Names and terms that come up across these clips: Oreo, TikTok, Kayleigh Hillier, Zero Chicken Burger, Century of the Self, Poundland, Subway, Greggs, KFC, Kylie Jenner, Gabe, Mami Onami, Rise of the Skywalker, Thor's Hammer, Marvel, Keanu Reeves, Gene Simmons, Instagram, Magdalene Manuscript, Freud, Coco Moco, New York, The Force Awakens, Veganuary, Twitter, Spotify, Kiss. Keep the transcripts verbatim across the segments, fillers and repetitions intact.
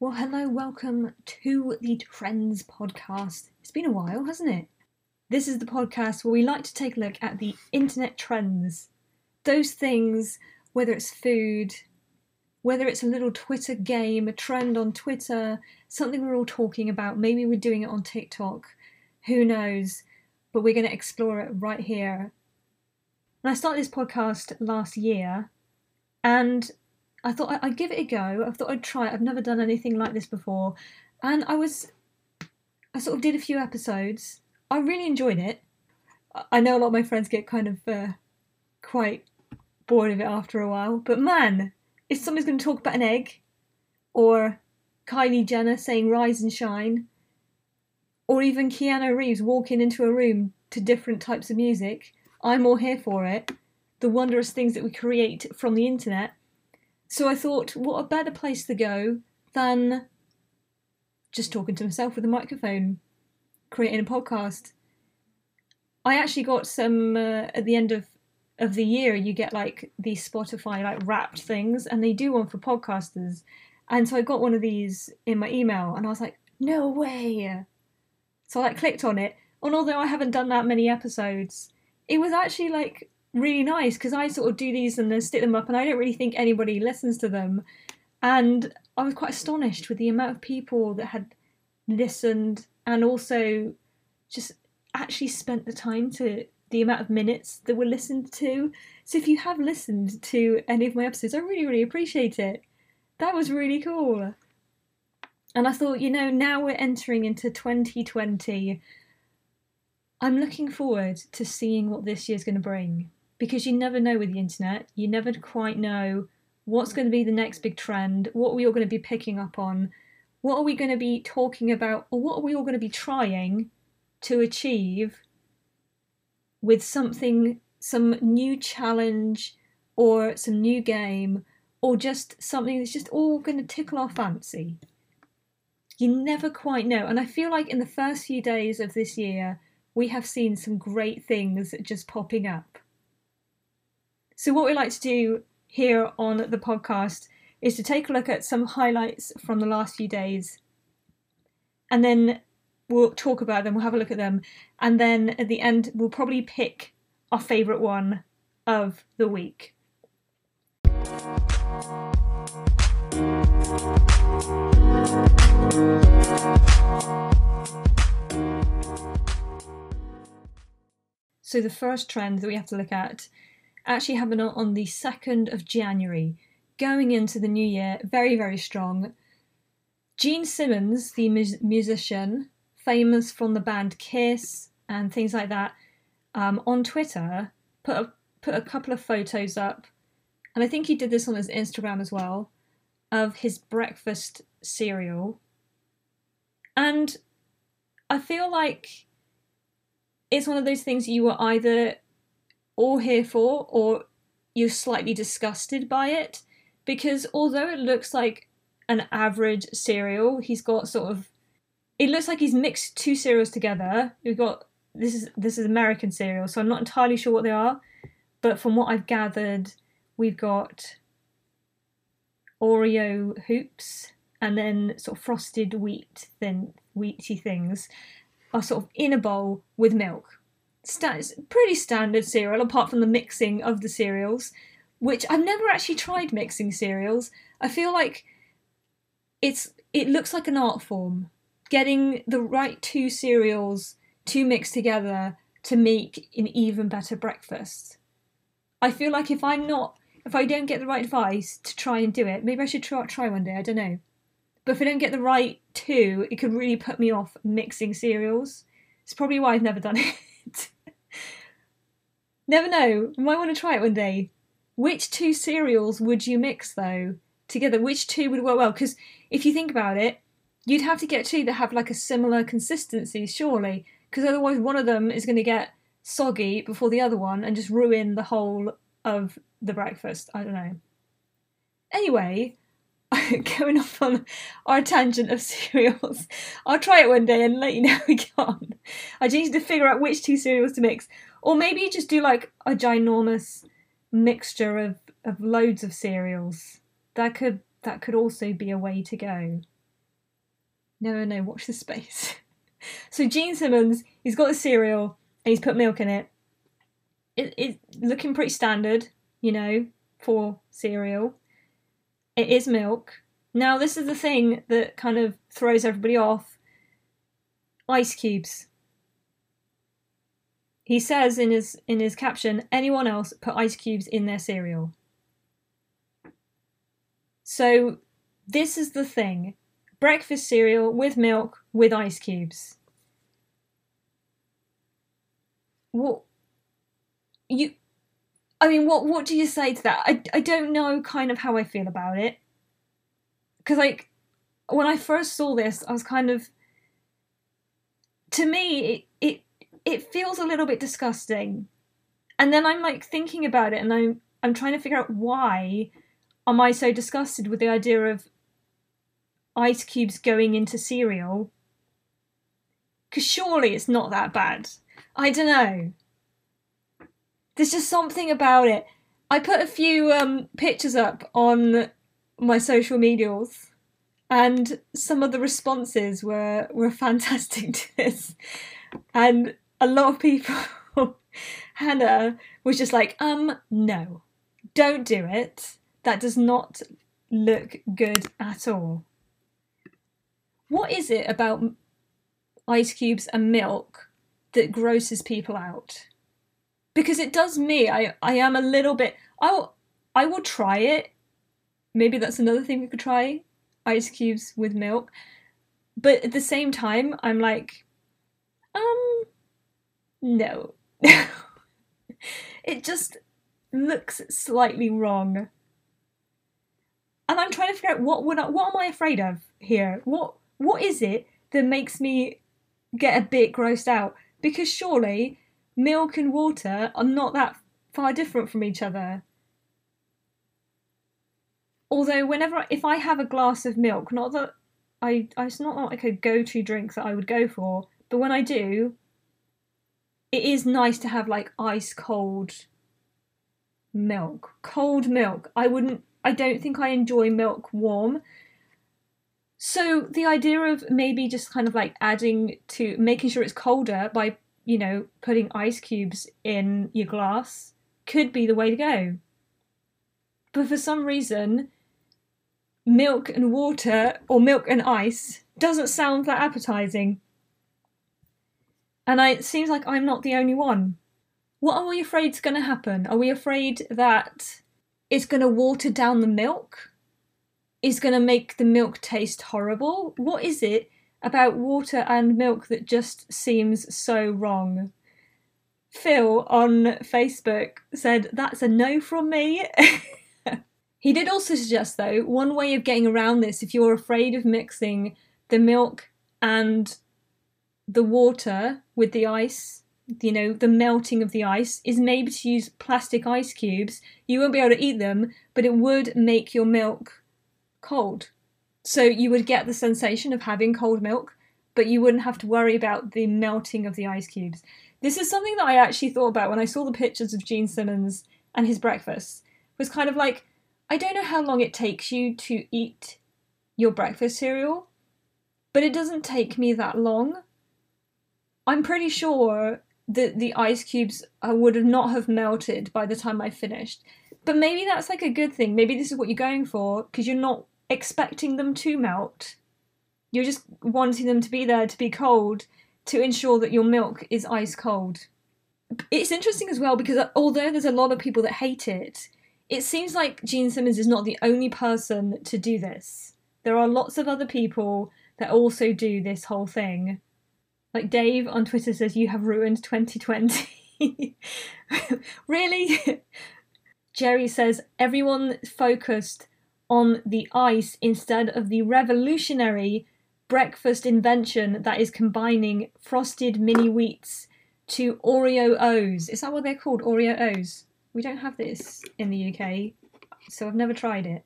Well, hello, welcome to the Trends podcast. It's been a while, hasn't it? This is the podcast where we like to take a look at the internet trends. Those things, whether it's food, whether it's a little Twitter game, a trend on Twitter, something we're all talking about. Maybe we're doing it on TikTok. Who knows? But we're going to explore it right here. And I started this podcast last year and I thought I'd give it a go. I thought I'd try it. I've never done anything like this before. And I was, I sort of did a few episodes. I really enjoyed it. I know a lot of my friends get kind of uh, quite bored of it after a while. But man, if somebody's going to talk about an egg, or Kylie Jenner saying rise and shine, or even Keanu Reeves walking into a room to different types of music, I'm all here for it. The wondrous things that we create from the internet. So I thought, what a better place to go than just talking to myself with a microphone, creating a podcast. I actually got some, uh, at the end of, of the year, you get like these Spotify like wrapped things, and they do one for podcasters. And so I got one of these in my email and I was like, no way. So I like clicked on it. And although I haven't done that many episodes, it was actually like really nice, because I sort of do these and then stick them up and I don't really think anybody listens to them, and I was quite astonished with the amount of people that had listened and also just actually spent the time to the amount of minutes that were listened to. So if you have listened to any of my episodes, I really really appreciate it. That was really cool. And I thought, you know, now we're entering into twenty twenty, I'm looking forward to seeing what this year's going to bring. Because you never know with the internet, you never quite know what's going to be the next big trend, what we all going to be picking up on, what are we going to be talking about, or what are we all going to be trying to achieve with something, some new challenge or some new game, or just something that's just all going to tickle our fancy. You never quite know. And I feel like in the first few days of this year, we have seen some great things just popping up. So what we like to do here on the podcast is to take a look at some highlights from the last few days, and then we'll talk about them, we'll have a look at them, and then at the end we'll probably pick our favourite one of the week. So the first trend that we have to look at actually happened on the second of January, going into the new year very, very strong. Gene Simmons, the mu- musician, famous from the band Kiss and things like that, um, on Twitter, put a, put a couple of photos up, and I think he did this on his Instagram as well, of his breakfast cereal. And I feel like it's one of those things you were either all here for or you're slightly disgusted by it, because although it looks like an average cereal, he's got sort of, it looks like he's mixed two cereals together. You've got, this is this is American cereal, so I'm not entirely sure what they are, but from what I've gathered, we've got Oreo hoops and then sort of frosted wheat thin wheaty things are sort of in a bowl with milk. It's pretty standard cereal, apart from the mixing of the cereals, which I've never actually tried mixing cereals. I feel like it's it looks like an art form. Getting the right two cereals to mix together to make an even better breakfast. I feel like if I'm not, if I don't get the right advice to try and do it, maybe I should try, try one day, I don't know. But if I don't get the right two, it could really put me off mixing cereals. It's probably why I've never done it. Never know. You might want to try it one day. Which two cereals would you mix, though, together? Which two would work well? Because if you think about it, you'd have to get two that have like a similar consistency, surely. Because otherwise one of them is going to get soggy before the other one and just ruin the whole of the breakfast. I don't know. Anyway, going off on our tangent of cereals. I'll try it one day and let you know we can't. I just need to figure out which two cereals to mix. Or maybe you just do like a ginormous mixture of, of loads of cereals. That could that could also be a way to go. Never know. Watch this space. So Gene Simmons, he's got the cereal and he's put milk in it. It, it's looking pretty standard, you know, for cereal. It is milk. Now, this is the thing that kind of throws everybody off. Ice cubes. He says in his in his caption, anyone else put ice cubes in their cereal. So this is the thing. Breakfast cereal with milk with ice cubes. What you I mean, what what do you say to that? I I don't know kind of how I feel about it. Cause like when I first saw this, I was kind of to me it it It feels a little bit disgusting. And then I'm like thinking about it and I'm I'm trying to figure out why am I so disgusted with the idea of ice cubes going into cereal? Because surely it's not that bad. I don't know. There's just something about it. I put a few um, pictures up on my social medias and some of the responses were, were fantastic to this. And a lot of people, Hannah was just like, um, no, don't do it. That does not look good at all. What is it about ice cubes and milk that grosses people out? Because it does me. I, I am a little bit, I'll, I will try it. Maybe that's another thing we could try, ice cubes with milk. But at the same time, I'm like, um, no. It just looks slightly wrong. And I'm trying to figure out what would I, what am I afraid of here? What what is it that makes me get a bit grossed out? Because surely milk and water are not that far different from each other. Although whenever I, if I have a glass of milk, not that I it's not like a go-to drink that I would go for, but when I do, it is nice to have like ice cold milk, cold milk. I wouldn't. I don't think I enjoy milk warm. So the idea of maybe just kind of like adding to, making sure it's colder by, you know, putting ice cubes in your glass could be the way to go. But for some reason, milk and water or milk and ice doesn't sound that appetizing. And I, it seems like I'm not the only one. What are we afraid is going to happen? Are we afraid that it's going to water down the milk? It's going to make the milk taste horrible? What is it about water and milk that just seems so wrong? Phil on Facebook said, that's a no from me. He did also suggest, though, one way of getting around this, if you're afraid of mixing the milk and the water with the ice, you know, the melting of the ice, is maybe to use plastic ice cubes. You won't be able to eat them, but it would make your milk cold. So you would get the sensation of having cold milk, but you wouldn't have to worry about the melting of the ice cubes. This is something that I actually thought about when I saw the pictures of Gene Simmons and his breakfast. It was kind of like, I don't know how long it takes you to eat your breakfast cereal, but it doesn't take me that long. I'm pretty sure that the ice cubes would not have melted by the time I finished. But maybe that's like a good thing. Maybe this is what you're going for because you're not expecting them to melt. You're just wanting them to be there to be cold to ensure that your milk is ice cold. It's interesting as well because although there's a lot of people that hate it, it seems like Gene Simmons is not the only person to do this. There are lots of other people that also do this whole thing. Like Dave on Twitter says, you have ruined twenty twenty. Really? Jerry says, everyone focused on the ice instead of the revolutionary breakfast invention that is combining frosted mini wheats to Oreo O's. Is that what they're called? Oreo O's? We don't have this in the U K, so I've never tried it.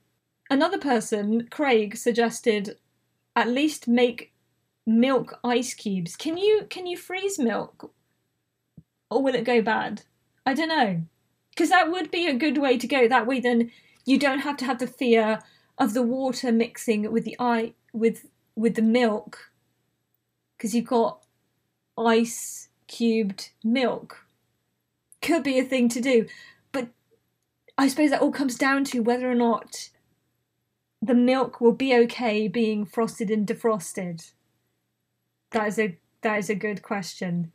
Another person, Craig, suggested at least make milk ice cubes. Can you can you freeze milk or will it go bad? I don't know. Because that would be a good way to go. That way then you don't have to have the fear of the water mixing with the I with with the milk because you've got ice cubed milk. Could be a thing to do. But I suppose that all comes down to whether or not the milk will be okay being frosted and defrosted. That is a that is a good question.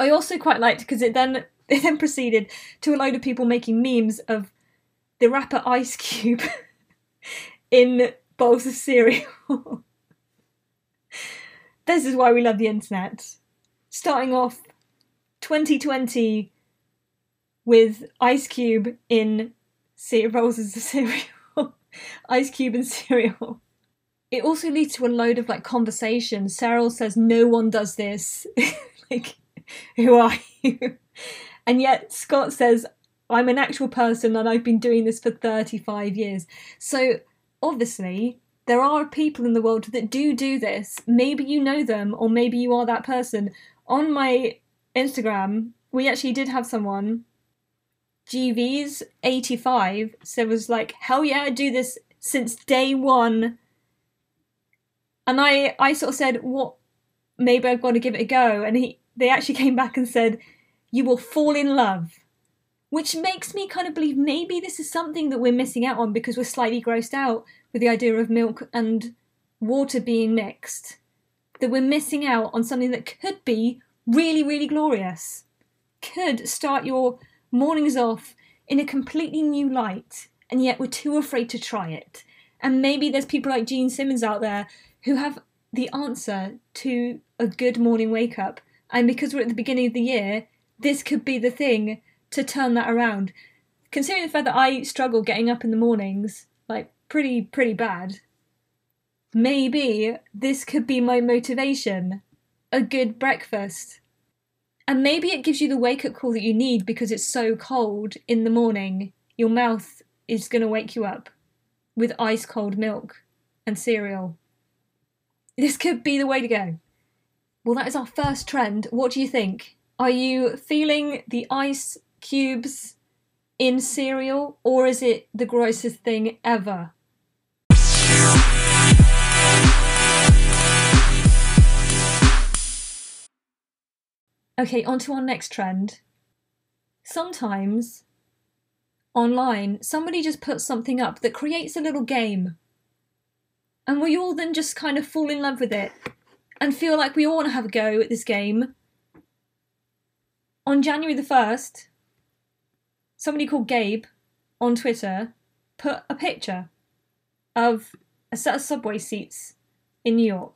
I also quite liked, because it then it then proceeded to a load of people making memes of the rapper Ice Cube in bowls of cereal. This is why we love the internet. Starting off twenty twenty with Ice Cube in cere- bowls of cereal. Ice Cube and cereal. It also leads to a load of like conversations. Cyril says, no one does this. Like, who are you? And yet Scott says, I'm an actual person and I've been doing this for thirty-five years. So obviously there are people in the world that do do this. Maybe you know them, or maybe you are that person. On my Instagram, we actually did have someone, G V's eighty-five, so was like, hell yeah, I do this since day one. And I, I sort of said, what, maybe I've got to give it a go. And he, they actually came back and said, you will fall in love. Which makes me kind of believe maybe this is something that we're missing out on, because we're slightly grossed out with the idea of milk and water being mixed. That we're missing out on something that could be really, really glorious. Could start your mornings off in a completely new light, and yet we're too afraid to try it. And maybe there's people like Gene Simmons out there who have the answer to a good morning wake up. And because we're at the beginning of the year, this could be the thing to turn that around. Considering the fact that I struggle getting up in the mornings, like pretty, pretty bad, maybe this could be my motivation, a good breakfast. And maybe it gives you the wake-up call that you need, because it's so cold in the morning, your mouth is going to wake you up with ice-cold milk and cereal. This could be the way to go. Well, that is our first trend. What do you think? Are you feeling the ice cubes in cereal, or is it the grossest thing ever? Okay, on to our next trend. Sometimes online, somebody just puts something up that creates a little game. And we all then just kind of fall in love with it and feel like we all want to have a go at this game. On January the first, somebody called Gabe on Twitter put a picture of a set of Subway seats in New York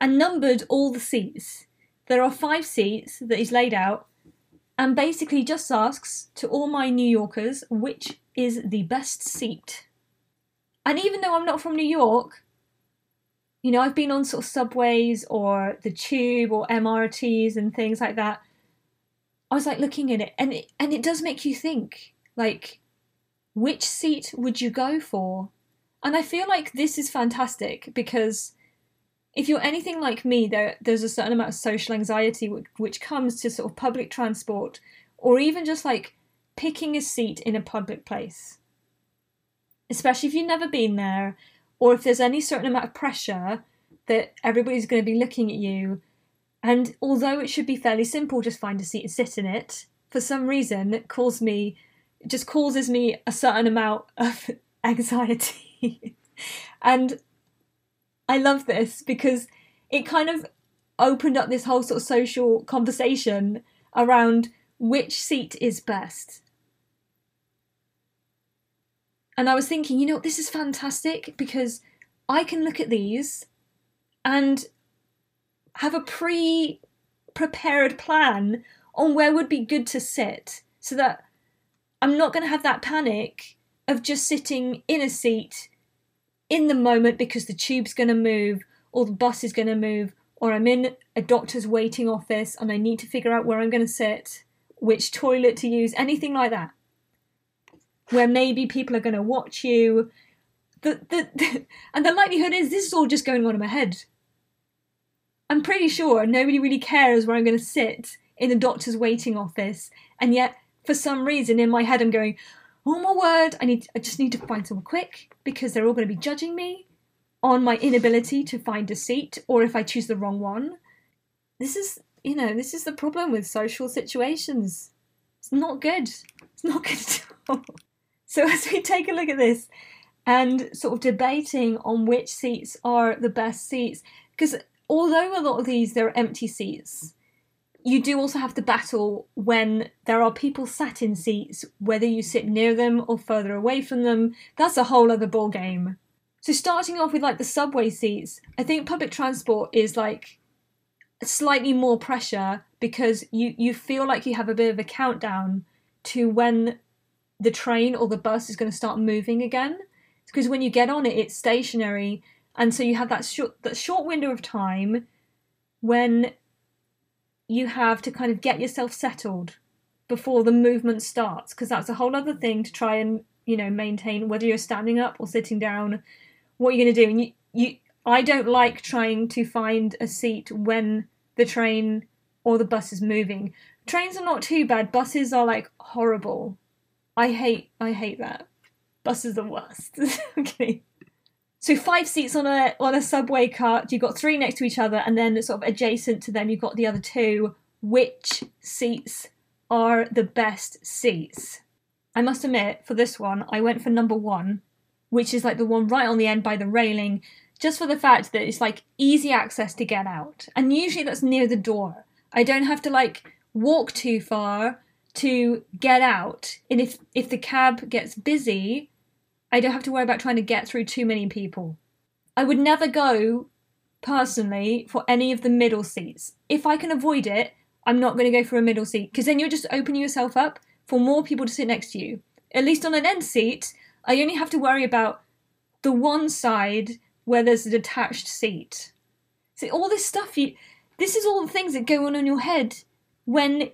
and numbered all the seats. There are five seats that he's laid out, and basically just asks to all my New Yorkers, which is the best seat? And even though I'm not from New York, you know, I've been on sort of subways or the tube or M R Ts and things like that. I was like looking at it, and it, and it does make you think, like, which seat would you go for? And I feel like this is fantastic, because if you're anything like me, there, there's a certain amount of social anxiety which, which comes to sort of public transport, or even just like picking a seat in a public place. Especially if you've never been there, or if there's any certain amount of pressure that everybody's going to be looking at you. And although it should be fairly simple, just find a seat and sit in it, for some reason it calls me, it just causes me a certain amount of anxiety. And I love this because it kind of opened up this whole sort of social conversation around which seat is best. And I was thinking, you know, this is fantastic, because I can look at these and have a pre-prepared plan on where would be good to sit, so that I'm not going to have that panic of just sitting in a seat in the moment because the tube's going to move or the bus is going to move, or I'm in a doctor's waiting office and I need to figure out where I'm going to sit, which toilet to use, anything like that, where maybe people are going to watch you. The, the, the, and the likelihood is this is all just going on in my head. I'm pretty sure nobody really cares where I'm going to sit in the doctor's waiting office, and yet for some reason in my head I'm going, oh my word, I need, I just need to find someone quick because they're all going to be judging me. on my inability to find a seat, or if I choose the wrong one. This is, you know, this is the problem with social situations. It's not good. It's not good at all. So as we take a look at this and sort of debating on which seats are the best seats, because although a lot of these, there are empty seats, you do also have to battle when there are people sat in seats, whether you sit near them or further away from them. That's a whole other ball game. So starting off with like the subway seats, I think public transport is like slightly more pressure because you, you feel like you have a bit of a countdown to when the train or the bus is going to start moving again. It's because when you get on it, it's stationary. And so you have that short, that short window of time when you have to kind of get yourself settled before the movement starts, because that's a whole other thing to try and, you know, maintain, whether you're standing up or sitting down, what you're going to do. And you, you, I don't like trying to find a seat when the train or the bus is moving. Trains are not too bad. Buses are like horrible. I hate, I hate that. Buses are the worst. Okay. So five seats on a on a subway cart, you've got three next to each other, and then sort of adjacent to them, you've got the other two. Which seats are the best seats? I must admit, for this one, I went for number one, which is like the one right on the end by the railing, just for the fact that it's like easy access to get out. And usually that's near the door. I don't have to like walk too far to get out. And if, if the cab gets busy, I don't have to worry about trying to get through too many people. I would never go, personally, for any of the middle seats. If I can avoid it, I'm not going to go for a middle seat, because then you're just opening yourself up for more people to sit next to you. At least on an end seat, I only have to worry about the one side where there's a detached seat. See, all this stuff, you, this is all the things that go on in your head when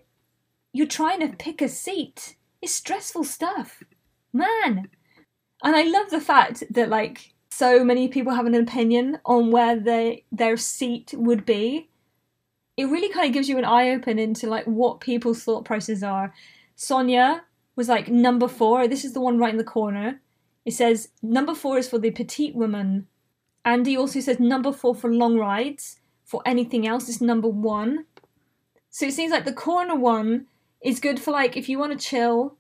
you're trying to pick a seat. It's stressful stuff. Man. And I love the fact that, like, so many people have an opinion on where they, their seat would be. It really kind of gives you an eye-open into, like, what people's thought processes are. Sonia was, like, number four. This is the one right in the corner. It says, number four is for the petite woman. Andy also says number four for long rides. For anything else, it's number one. So it seems like the corner one is good for, like, if you want to chill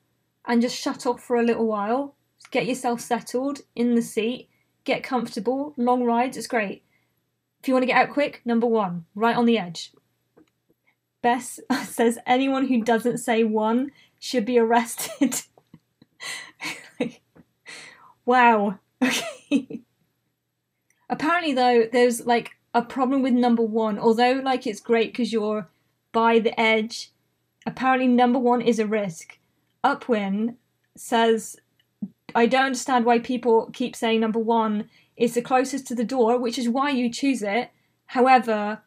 and just shut off for a little while. Get yourself settled in the seat, get comfortable, long rides, it's great. If you want to get out quick, number one, right on the edge. Bess says anyone who doesn't say one should be arrested. Wow. Okay. Apparently though, there's like a problem with number one, although like it's great because you're by the edge. Apparently number one is a risk. Upwin says, I don't understand why people keep saying number one is the closest to the door, which is why you choose it. However,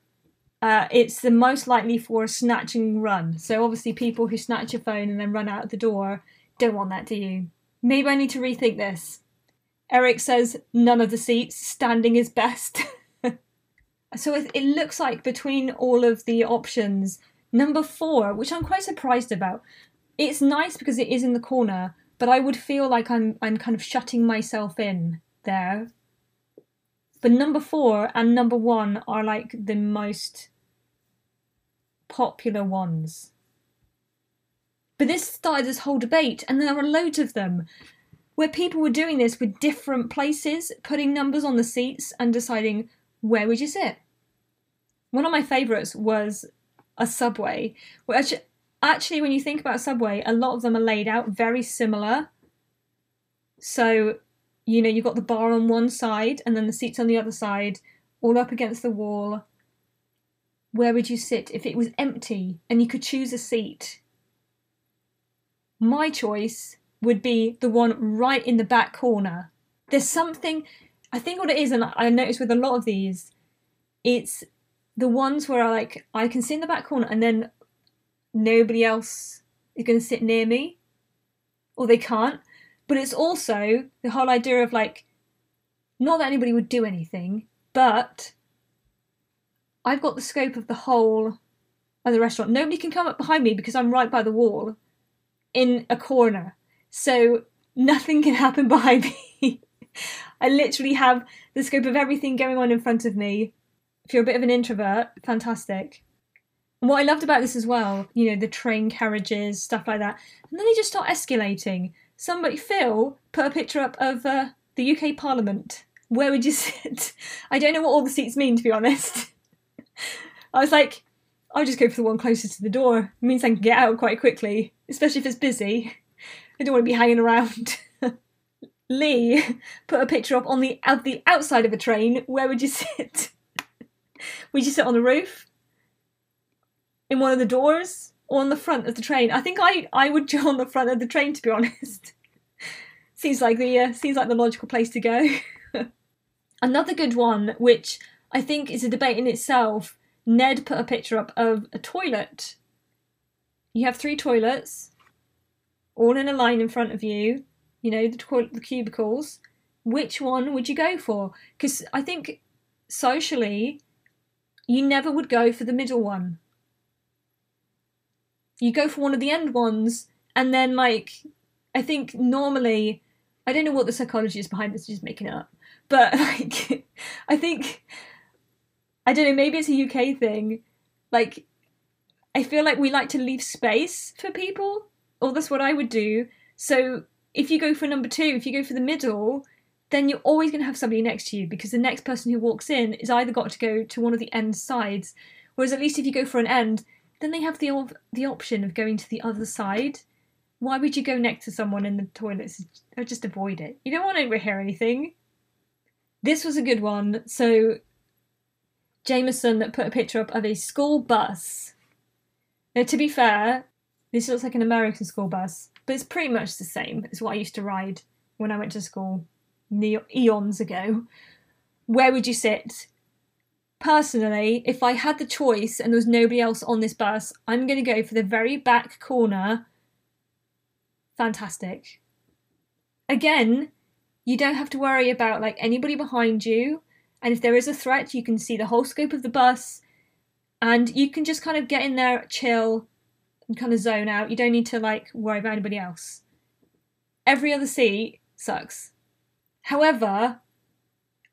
uh, it's the most likely for a snatch and run. So obviously people who snatch your phone and then run out the door don't want that, do you? Maybe I need to rethink this. Eric says none of the seats, standing is best. So it, it looks like between all of the options, number four, which I'm quite surprised about. It's nice because it is in the corner, but I would feel like I'm I'm kind of shutting myself in there. But number four and number one are like the most popular ones. But this started this whole debate, and there were loads of them, where people were doing this with different places, putting numbers on the seats and deciding where would you sit. One of my favourites was a Subway, which actually, when you think about Subway, a lot of them are laid out very similar. So, you know, you've got the bar on one side and then the seats on the other side, all up against the wall. Where would you sit if it was empty and you could choose a seat? My choice would be the one right in the back corner. There's something, I think what it is, and I noticed with a lot of these, it's the ones where I like, I can sit in the back corner and then nobody else is going to sit near me, or they can't. But it's also the whole idea of like, not that anybody would do anything, but I've got the scope of the whole of the restaurant. Nobody can come up behind me because I'm right by the wall in a corner. So nothing can happen behind me. I literally have the scope of everything going on in front of me. If you're a bit of an introvert, fantastic. And what I loved about this as well, you know, the train carriages, stuff like that. And then they just start escalating. Somebody, Phil, put a picture up of uh, the U K Parliament. Where would you sit? I don't know what all the seats mean, to be honest. I was like, I'll just go for the one closest to the door. It means I can get out quite quickly, especially if it's busy. I don't want to be hanging around. Lee put a picture up on the, of the outside of a train. Where would you sit? Would you sit on the roof? In one of the doors? Or on the front of the train? I think I, I would go on the front of the train, to be honest. Seems like the uh, seems like the logical place to go. Another good one, which I think is a debate in itself, Ned put a picture up of a toilet. You have three toilets, all in a line in front of you, you know, the, to- the cubicles. Which one would you go for? Because I think socially, you never would go for the middle one. You go for one of the end ones, and then, like, I think normally, I don't know what the psychology is behind this, just making it up. But, like, I think, I don't know, maybe it's a U K thing. Like, I feel like we like to leave space for people, or that's what I would do. So if you go for number two, if you go for the middle, then you're always going to have somebody next to you because the next person who walks in is either got to go to one of the end sides. Whereas at least if you go for an end, then they have the op- the option of going to the other side. Why would you go next to someone in the toilets? Or just avoid it. You don't want to overhear anything. This was a good one. So, Jameson that put a picture up of a school bus. Now, to be fair, this looks like an American school bus, but it's pretty much the same as what I used to ride when I went to school ne- eons ago. Where would you sit? Personally, if I had the choice and there was nobody else on this bus, I'm going to go for the very back corner. Fantastic. Again, you don't have to worry about like anybody behind you. And if there is a threat, you can see the whole scope of the bus and you can just kind of get in there, chill and kind of zone out. You don't need to like worry about anybody else. Every other seat sucks. However,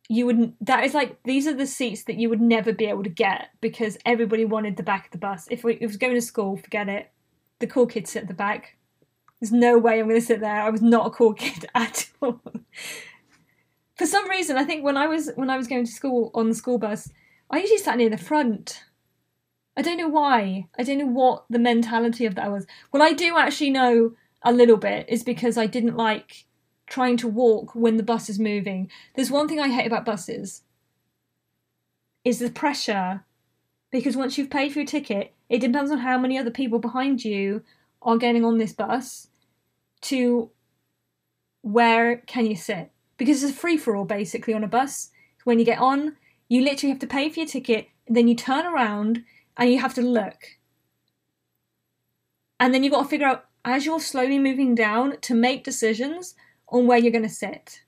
you would, that is like, these are the seats that you would never be able to get because everybody wanted the back of the bus. If we, if it was going to school, forget it. The cool kids sit at the back. There's no way I'm going to sit there. I was not a cool kid at all. For some reason, I think when I was when I was going to school on the school bus, I usually sat near the front. I don't know why. I don't know what the mentality of that was. Well, I do actually know a little bit. It's because I didn't like trying to walk when the bus is moving. There's one thing I hate about buses. Is the pressure. Because once you've paid for your ticket, it depends on how many other people behind you are getting on this bus to where can you sit. Because it's a free-for-all, basically, on a bus. When you get on, you literally have to pay for your ticket, and then you turn around, and you have to look. And then you've got to figure out, as you're slowly moving down, to make decisions on where you're going to sit.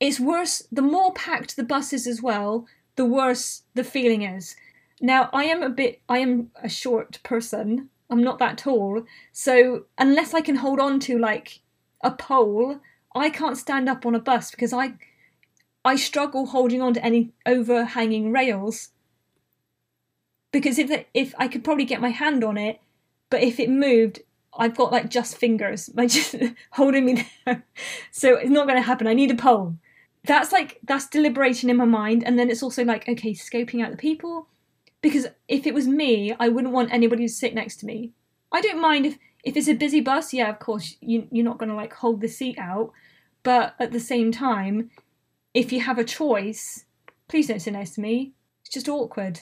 It's worse, the more packed the bus is as well, the worse the feeling is. Now, I am a bit, I am a short person. I'm not that tall. So unless I can hold on to, like, a pole, I can't stand up on a bus because I I struggle holding on to any overhanging rails because if the, if I could probably get my hand on it, but if it moved, I've got like just fingers my just holding me there. So it's not going to happen. I need a pole. That's like, that's deliberation in my mind. And then it's also like, okay, scoping out the people because if it was me, I wouldn't want anybody to sit next to me. I don't mind if If it's a busy bus, yeah, of course, you, you're not going to, like, hold the seat out. But at the same time, if you have a choice, please don't sit next to me. It's just awkward.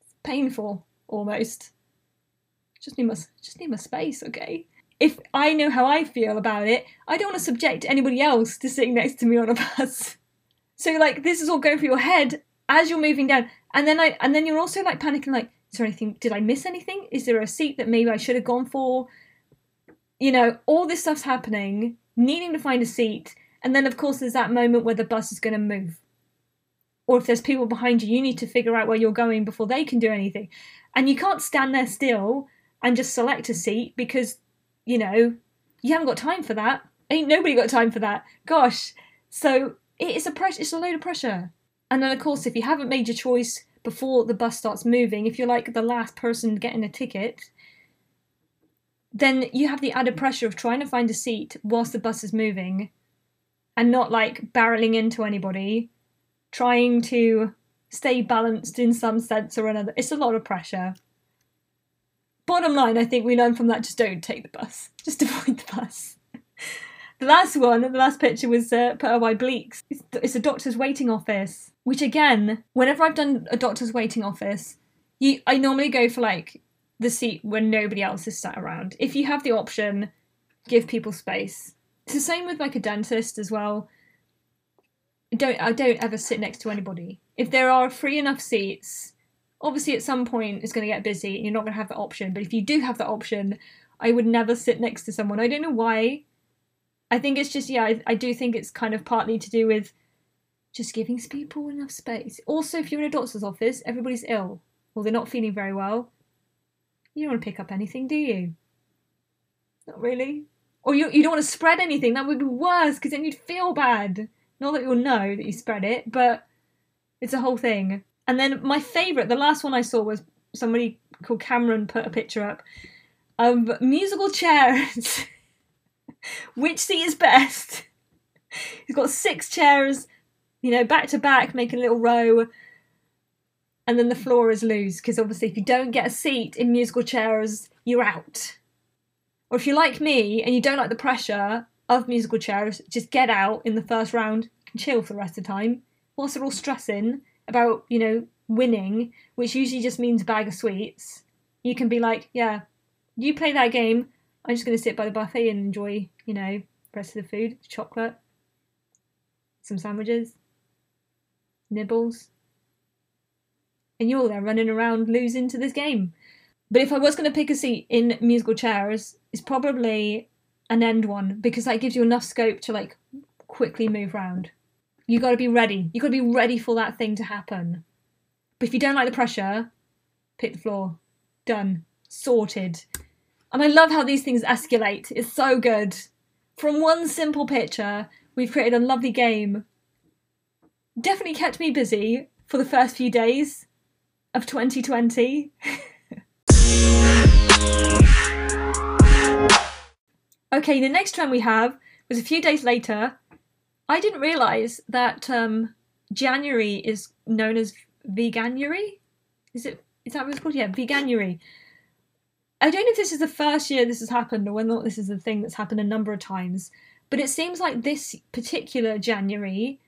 It's painful, almost. Just need my, just need my space, okay? If I know how I feel about it, I don't want to subject anybody else to sitting next to me on a bus. So, like, this is all going through your head as you're moving down. And then I, and then you're also, like, panicking, like, is there anything, did I miss anything? Is there a seat that maybe I should have gone for? You know, all this stuff's happening, needing to find a seat. And then, of course, there's that moment where the bus is going to move. Or if there's people behind you, you need to figure out where you're going before they can do anything. And you can't stand there still and just select a seat because, you know, you haven't got time for that. Ain't nobody got time for that. Gosh. So it is a press- it's a load of pressure. And then, of course, if you haven't made your choice before the bus starts moving, if you're like the last person getting a ticket, then you have the added pressure of trying to find a seat whilst the bus is moving and not like barreling into anybody, trying to stay balanced in some sense or another. It's a lot of pressure. Bottom line, I think we learn from that, just don't take the bus. Just avoid the bus. The last one, the last picture was uh, put up by Bleaks. It's, it's a doctor's waiting office, which again, whenever I've done a doctor's waiting office, you, I normally go for like the seat where nobody else is sat around. If you have the option, give people space. It's the same with like a dentist as well. Don't I don't ever sit next to anybody. If there are free enough seats, obviously at some point it's going to get busy and you're not going to have the option. But if you do have the option, I would never sit next to someone. I don't know why. I think it's just, yeah, I, I do think it's kind of partly to do with just giving people enough space. Also, if you're in a doctor's office, everybody's ill or they're not feeling very well. You don't want to pick up anything, do you? Not really. Or you, you don't want to spread anything. That would be worse because then you'd feel bad. Not that you'll know that you spread it, but it's a whole thing. And then my favourite, the last one I saw was somebody called Cameron put a picture up of musical chairs. Which seat is best? He's got six chairs, you know, back to back, making a little row. And then the floor is loose, because obviously if you don't get a seat in musical chairs, you're out. Or if you're like me and you don't like the pressure of musical chairs, just get out in the first round and chill for the rest of the time. Whilst they're all stressing about, you know, winning, which usually just means a bag of sweets, you can be like, yeah, you play that game, I'm just going to sit by the buffet and enjoy, you know, the rest of the food, chocolate, some sandwiches, nibbles. And you're there running around losing to this game. But if I was going to pick a seat in musical chairs, it's probably an end one, because that gives you enough scope to like quickly move around. You got to be ready. You got to be ready for that thing to happen. But if you don't like the pressure, pick the floor. Done. Sorted. And I love how these things escalate. It's so good. From one simple picture, we've created a lovely game. Definitely kept me busy for the first few days of twenty twenty. Okay, the next trend we have was a few days later. I didn't realise that um, January is known as Veganuary. Is it? Is that what it's called? Yeah, Veganuary. I don't know if this is the first year this has happened or whether or not this is a thing that's happened a number of times, but it seems like this particular January,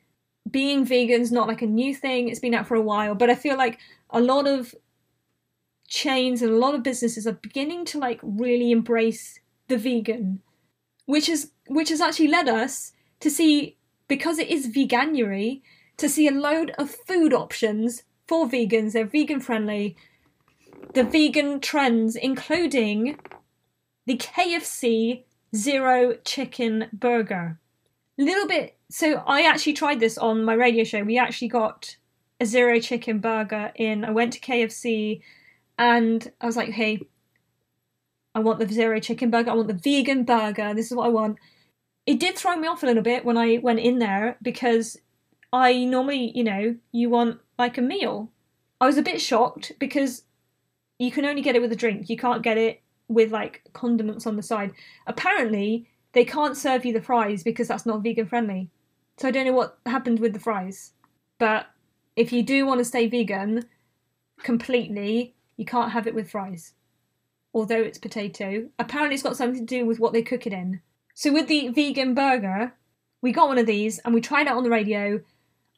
being vegan's not like a new thing, it's been out for a while, but I feel like a lot of chains and a lot of businesses are beginning to like really embrace the vegan, which is which has actually led us to see, because it is Veganuary, to see a load of food options for vegans. They're vegan friendly. The vegan trends, including the K F C Zero Chicken Burger. Little bit, so I actually tried this on my radio show. We actually got a Zero Chicken Burger in. I went to K F C and I was like, hey, I want the Zero Chicken Burger. I want the vegan burger. This is what I want. It did throw me off a little bit when I went in there, because I normally, you know, you want like a meal. I was a bit shocked because you can only get it with a drink. You can't get it with like condiments on the side. Apparently, they can't serve you the fries because that's not vegan friendly. So I don't know what happened with the fries. But if you do want to stay vegan completely, you can't have it with fries. Although it's potato. Apparently, it's got something to do with what they cook it in. So with the vegan burger, we got one of these and we tried it on the radio.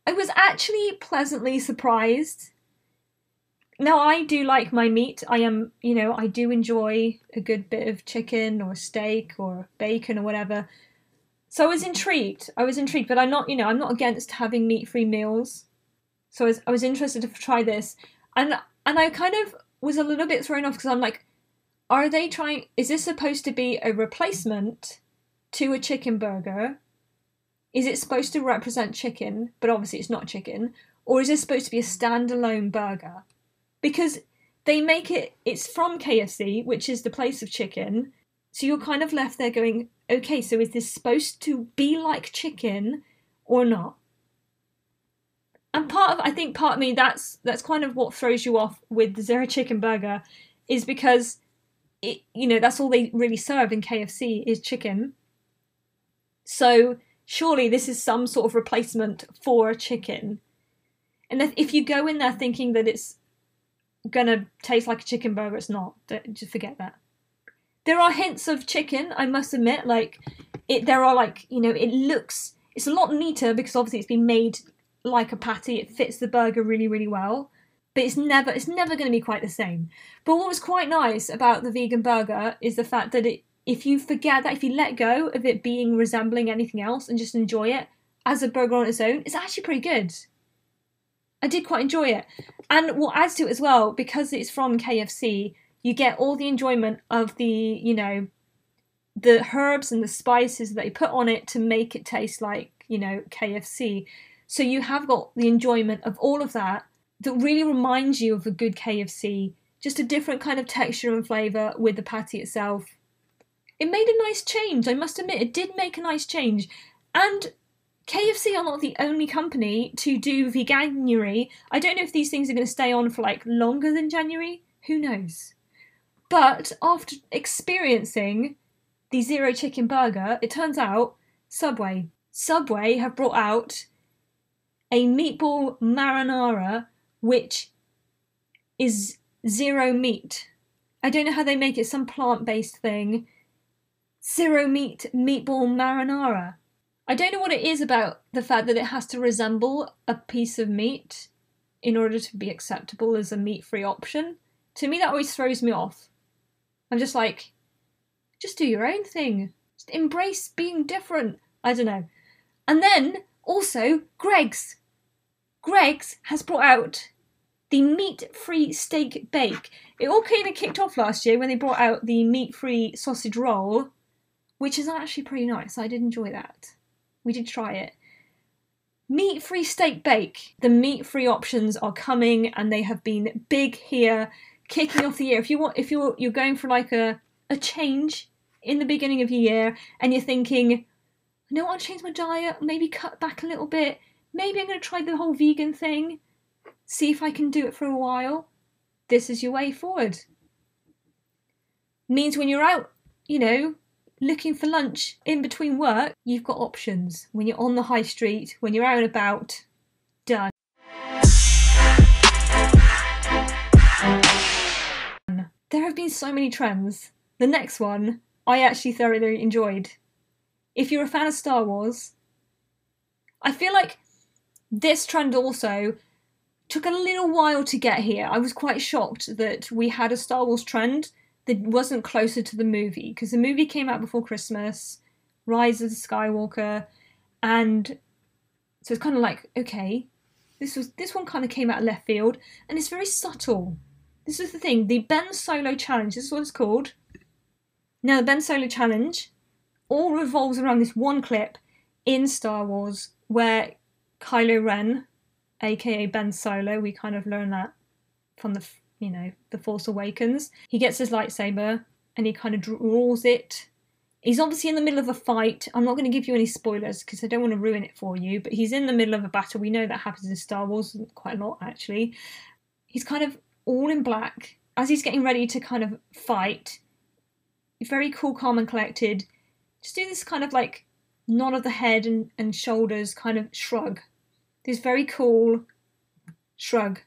I was actually pleasantly surprised. Now, I do like my meat. I am, you know, I do enjoy a good bit of chicken or steak or bacon or whatever. So I was intrigued. I was intrigued, but I'm not, you know, I'm not against having meat-free meals. So I was, I was interested to try this. And and I kind of was a little bit thrown off because I'm like, are they trying, is this supposed to be a replacement to a chicken burger? Is it supposed to represent chicken? But obviously it's not chicken. Or is this supposed to be a standalone burger? Because they make it, it's from K F C, which is the place of chicken. So you're kind of left there going, okay, so is this supposed to be like chicken or not? And part of, I think part of me, that's that's kind of what throws you off with the Zero Chicken Burger, is because, it, you know, that's all they really serve in K F C is chicken. So surely this is some sort of replacement for chicken. And if you go in there thinking that it's going to taste like a chicken burger, it's not. Just forget that. There are hints of chicken, I must admit. Like, it, there are like, you know, it looks, it's a lot neater because obviously it's been made like a patty. It fits the burger really, really well. But it's never, it's never going to be quite the same. But what was quite nice about the vegan burger is the fact that it, if you forget that, if you let go of it being resembling anything else and just enjoy it as a burger on its own, it's actually pretty good. I did quite enjoy it. And what adds to it as well, because it's from K F C, you get all the enjoyment of the, you know, the herbs and the spices that they put on it to make it taste like, you know, K F C. So you have got the enjoyment of all of that that really reminds you of a good K F C. Just a different kind of texture and flavour with the patty itself. It made a nice change, I must admit. It did make a nice change. And K F C are not the only company to do Veganuary. I don't know if these things are going to stay on for like longer than January. Who knows? But after experiencing the Zero Chicken Burger, it turns out Subway. Subway have brought out a meatball marinara, which is zero meat. I don't know how they make it, some plant-based thing. Zero meat meatball marinara. I don't know what it is about the fact that it has to resemble a piece of meat in order to be acceptable as a meat-free option. To me, that always throws me off. I'm just like, just do your own thing. Just embrace being different. I don't know. And then, also, Greggs. Greggs has brought out the meat-free steak bake. It all kind of kicked off last year when they brought out the meat-free sausage roll, which is actually pretty nice. I did enjoy that. We did try it. Meat-free steak bake. The meat-free options are coming, and they have been big here, kicking off the year. If you want, if you're you're going for like a a change in the beginning of your year, and you're thinking, I don't want to change my diet, maybe cut back a little bit, maybe I'm going to try the whole vegan thing, see if I can do it for a while. This is your way forward. Means when you're out, you know, looking for lunch in between work, you've got options. When you're on the high street, when you're out and about, done. There have been so many trends. The next one I actually thoroughly enjoyed. If you're a fan of Star Wars, I feel like this trend also took a little while to get here. I was quite shocked that we had a Star Wars trend that wasn't closer to the movie, because the movie came out before Christmas, Rise of the Skywalker, and so it's kind of like, okay, this was this one kind of came out of left field, and it's very subtle. This is the thing, the Ben Solo Challenge, this is what it's called. Now, the Ben Solo Challenge all revolves around this one clip in Star Wars where Kylo Ren, aka Ben Solo, we kind of learn that from the, you know, The Force Awakens. He gets his lightsaber and he kind of draws it. He's obviously in the middle of a fight. I'm not going to give you any spoilers because I don't want to ruin it for you, but he's in the middle of a battle. We know that happens in Star Wars quite a lot, actually. He's kind of all in black. As he's getting ready to kind of fight, very cool, calm and collected, just do this kind of like nod of the head and, and shoulders kind of shrug. This very cool shrug.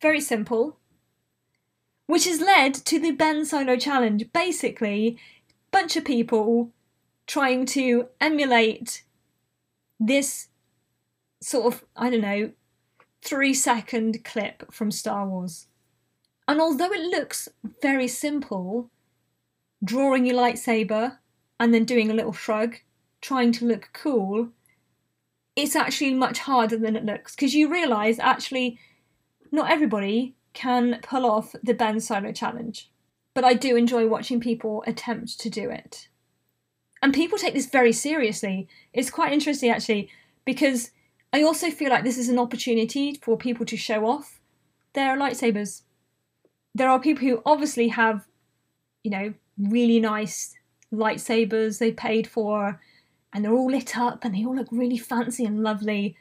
Very simple. Which has led to the Ben Solo Challenge. Basically, a bunch of people trying to emulate this sort of, I don't know, three second clip from Star Wars. And although it looks very simple, drawing your lightsaber and then doing a little shrug, trying to look cool, it's actually much harder than it looks, because you realise actually not everybody can pull off the Ben Solo Challenge, but I do enjoy watching people attempt to do it. And people take this very seriously. It's quite interesting, actually, because I also feel like this is an opportunity for people to show off their lightsabers. There are people who obviously have, you know, really nice lightsabers they paid for, and they're all lit up and they all look really fancy and lovely.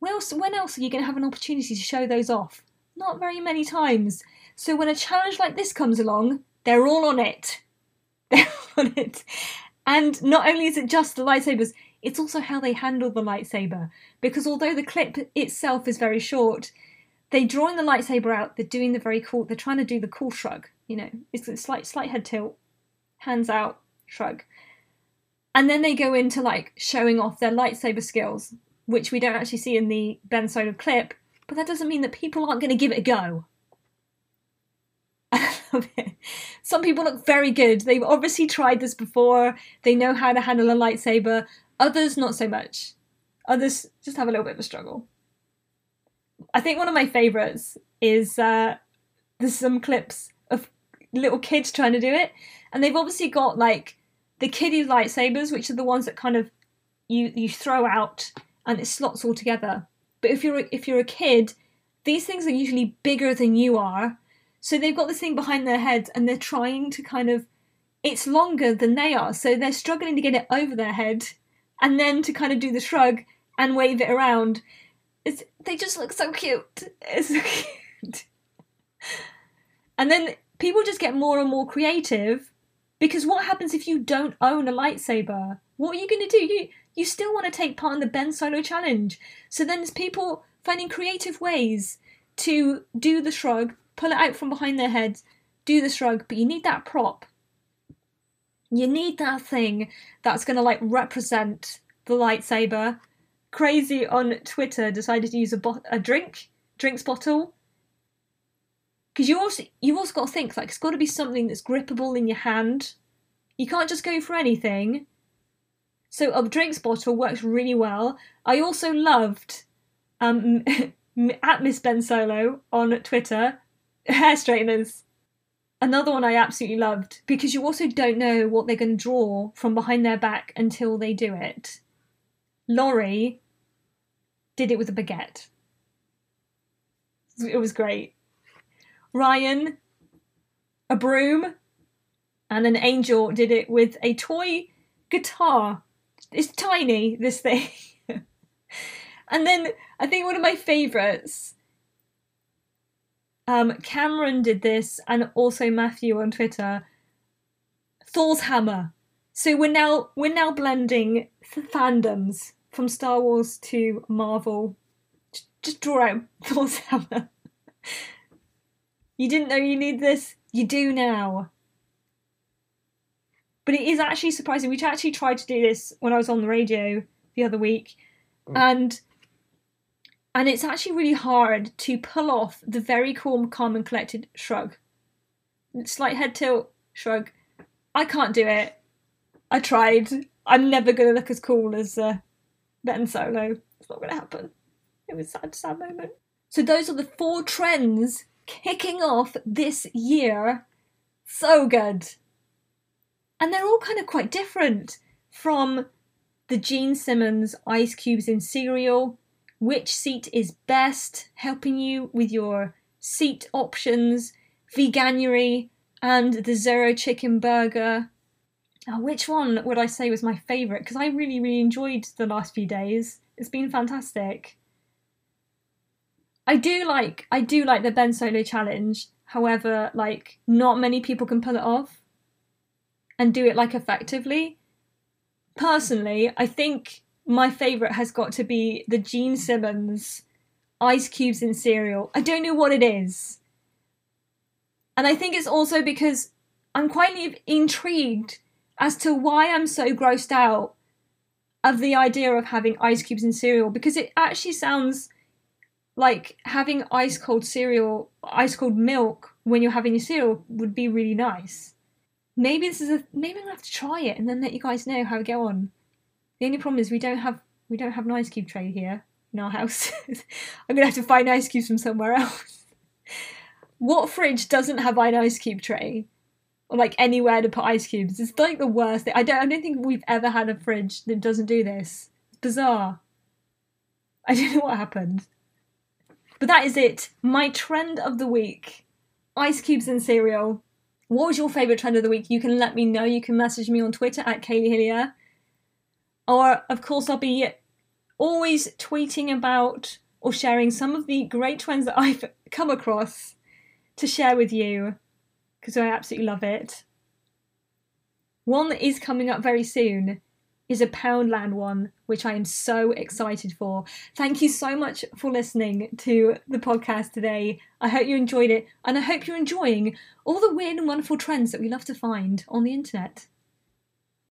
When else, when else are you going to have an opportunity to show those off? Not very many times. So when a challenge like this comes along, they're all on it. They're on it. And not only is it just the lightsabers, it's also how they handle the lightsaber. Because although the clip itself is very short, they're drawing the lightsaber out, they're doing the very cool, they're trying to do the cool shrug. You know, it's a slight, slight head tilt, hands out, shrug. And then they go into like showing off their lightsaber skills, which we don't actually see in the Ben Solo clip, but that doesn't mean that people aren't going to give it a go. I love it. Some people look very good. They've obviously tried this before. They know how to handle a lightsaber. Others, not so much. Others just have a little bit of a struggle. I think one of my favourites is uh, there's some clips of little kids trying to do it. And they've obviously got like the kiddie lightsabers, which are the ones that kind of you, you throw out and it slots all together. But if you're if you're a kid, these things are usually bigger than you are. So they've got this thing behind their heads and they're trying to kind of, it's longer than they are. So they're struggling to get it over their head and then to kind of do the shrug and wave it around. It's, they just look so cute. It's so cute. And then people just get more and more creative, because what happens if you don't own a lightsaber? What are you going to do? You you still want to take part in the Ben Solo Challenge. So then there's people finding creative ways to do the shrug, pull it out from behind their heads, do the shrug, but you need that prop. You need that thing that's going to like represent the lightsaber. Crazy on Twitter decided to use a, bo- a drink, drinks bottle. Because you also, you've also got to think, like, it's got to be something that's grippable in your hand. You can't just go for anything. So a drinks bottle works really well. I also loved um, at Miss Ben Solo on Twitter, hair straighteners. Another one I absolutely loved, because you also don't know what they're going to draw from behind their back until they do it. Laurie did it with a baguette. It was great. Ryan, a broom, and an angel did it with a toy guitar. It's tiny, this thing. And then I think one of my favourites, um, Cameron did this, and also Matthew on Twitter, Thor's Hammer. So we're now we're now blending fandoms from Star Wars to Marvel. Just draw out Thor's Hammer. You didn't know you need this? You do now. But it is actually surprising. We actually tried to do this when I was on the radio the other week. And and it's actually really hard to pull off the very calm, calm and collected shrug. Slight head tilt, shrug. I can't do it. I tried. I'm never going to look as cool as uh, Ben Solo. It's not going to happen. It was a sad, sad moment. So those are the four trends kicking off this year. So good. And they're all kind of quite different, from the Gene Simmons ice cubes in cereal, which seat is best, helping you with your seat options, Veganuary, and the Zero Chicken Burger. Now, which one would I say was my favourite? Because I really, really enjoyed the last few days. It's been fantastic. I do like, I do like the Ben Solo Challenge. However, like, not many people can pull it off and do it like effectively. Personally, I think my favourite has got to be the Gene Simmons ice cubes in cereal. I don't know what it is. And I think it's also because I'm quite intrigued as to why I'm so grossed out of the idea of having ice cubes in cereal, because it actually sounds like having ice cold cereal, ice cold milk when you're having your cereal would be really nice. Maybe this is a maybe I'm gonna have to try it and then let you guys know how we get on. The only problem is we don't have we don't have an ice cube tray here in our house. I'm gonna have to find ice cubes from somewhere else. What fridge doesn't have an ice cube tray? Or like anywhere to put ice cubes? It's like the worst thing. I don't I don't think we've ever had a fridge that doesn't do this. It's bizarre. I don't know what happened. But that is it. My trend of the week. Ice cubes and cereal. What was your favourite trend of the week? You can let me know. You can message me on Twitter at Kayleigh Hillier. Or, of course, I'll be always tweeting about or sharing some of the great trends that I've come across to share with you, because I absolutely love it. One that is coming up very soon is a Poundland one, which I am so excited for. Thank you so much for listening to the podcast today. I hope you enjoyed it, and I hope you're enjoying all the weird and wonderful trends that we love to find on the internet.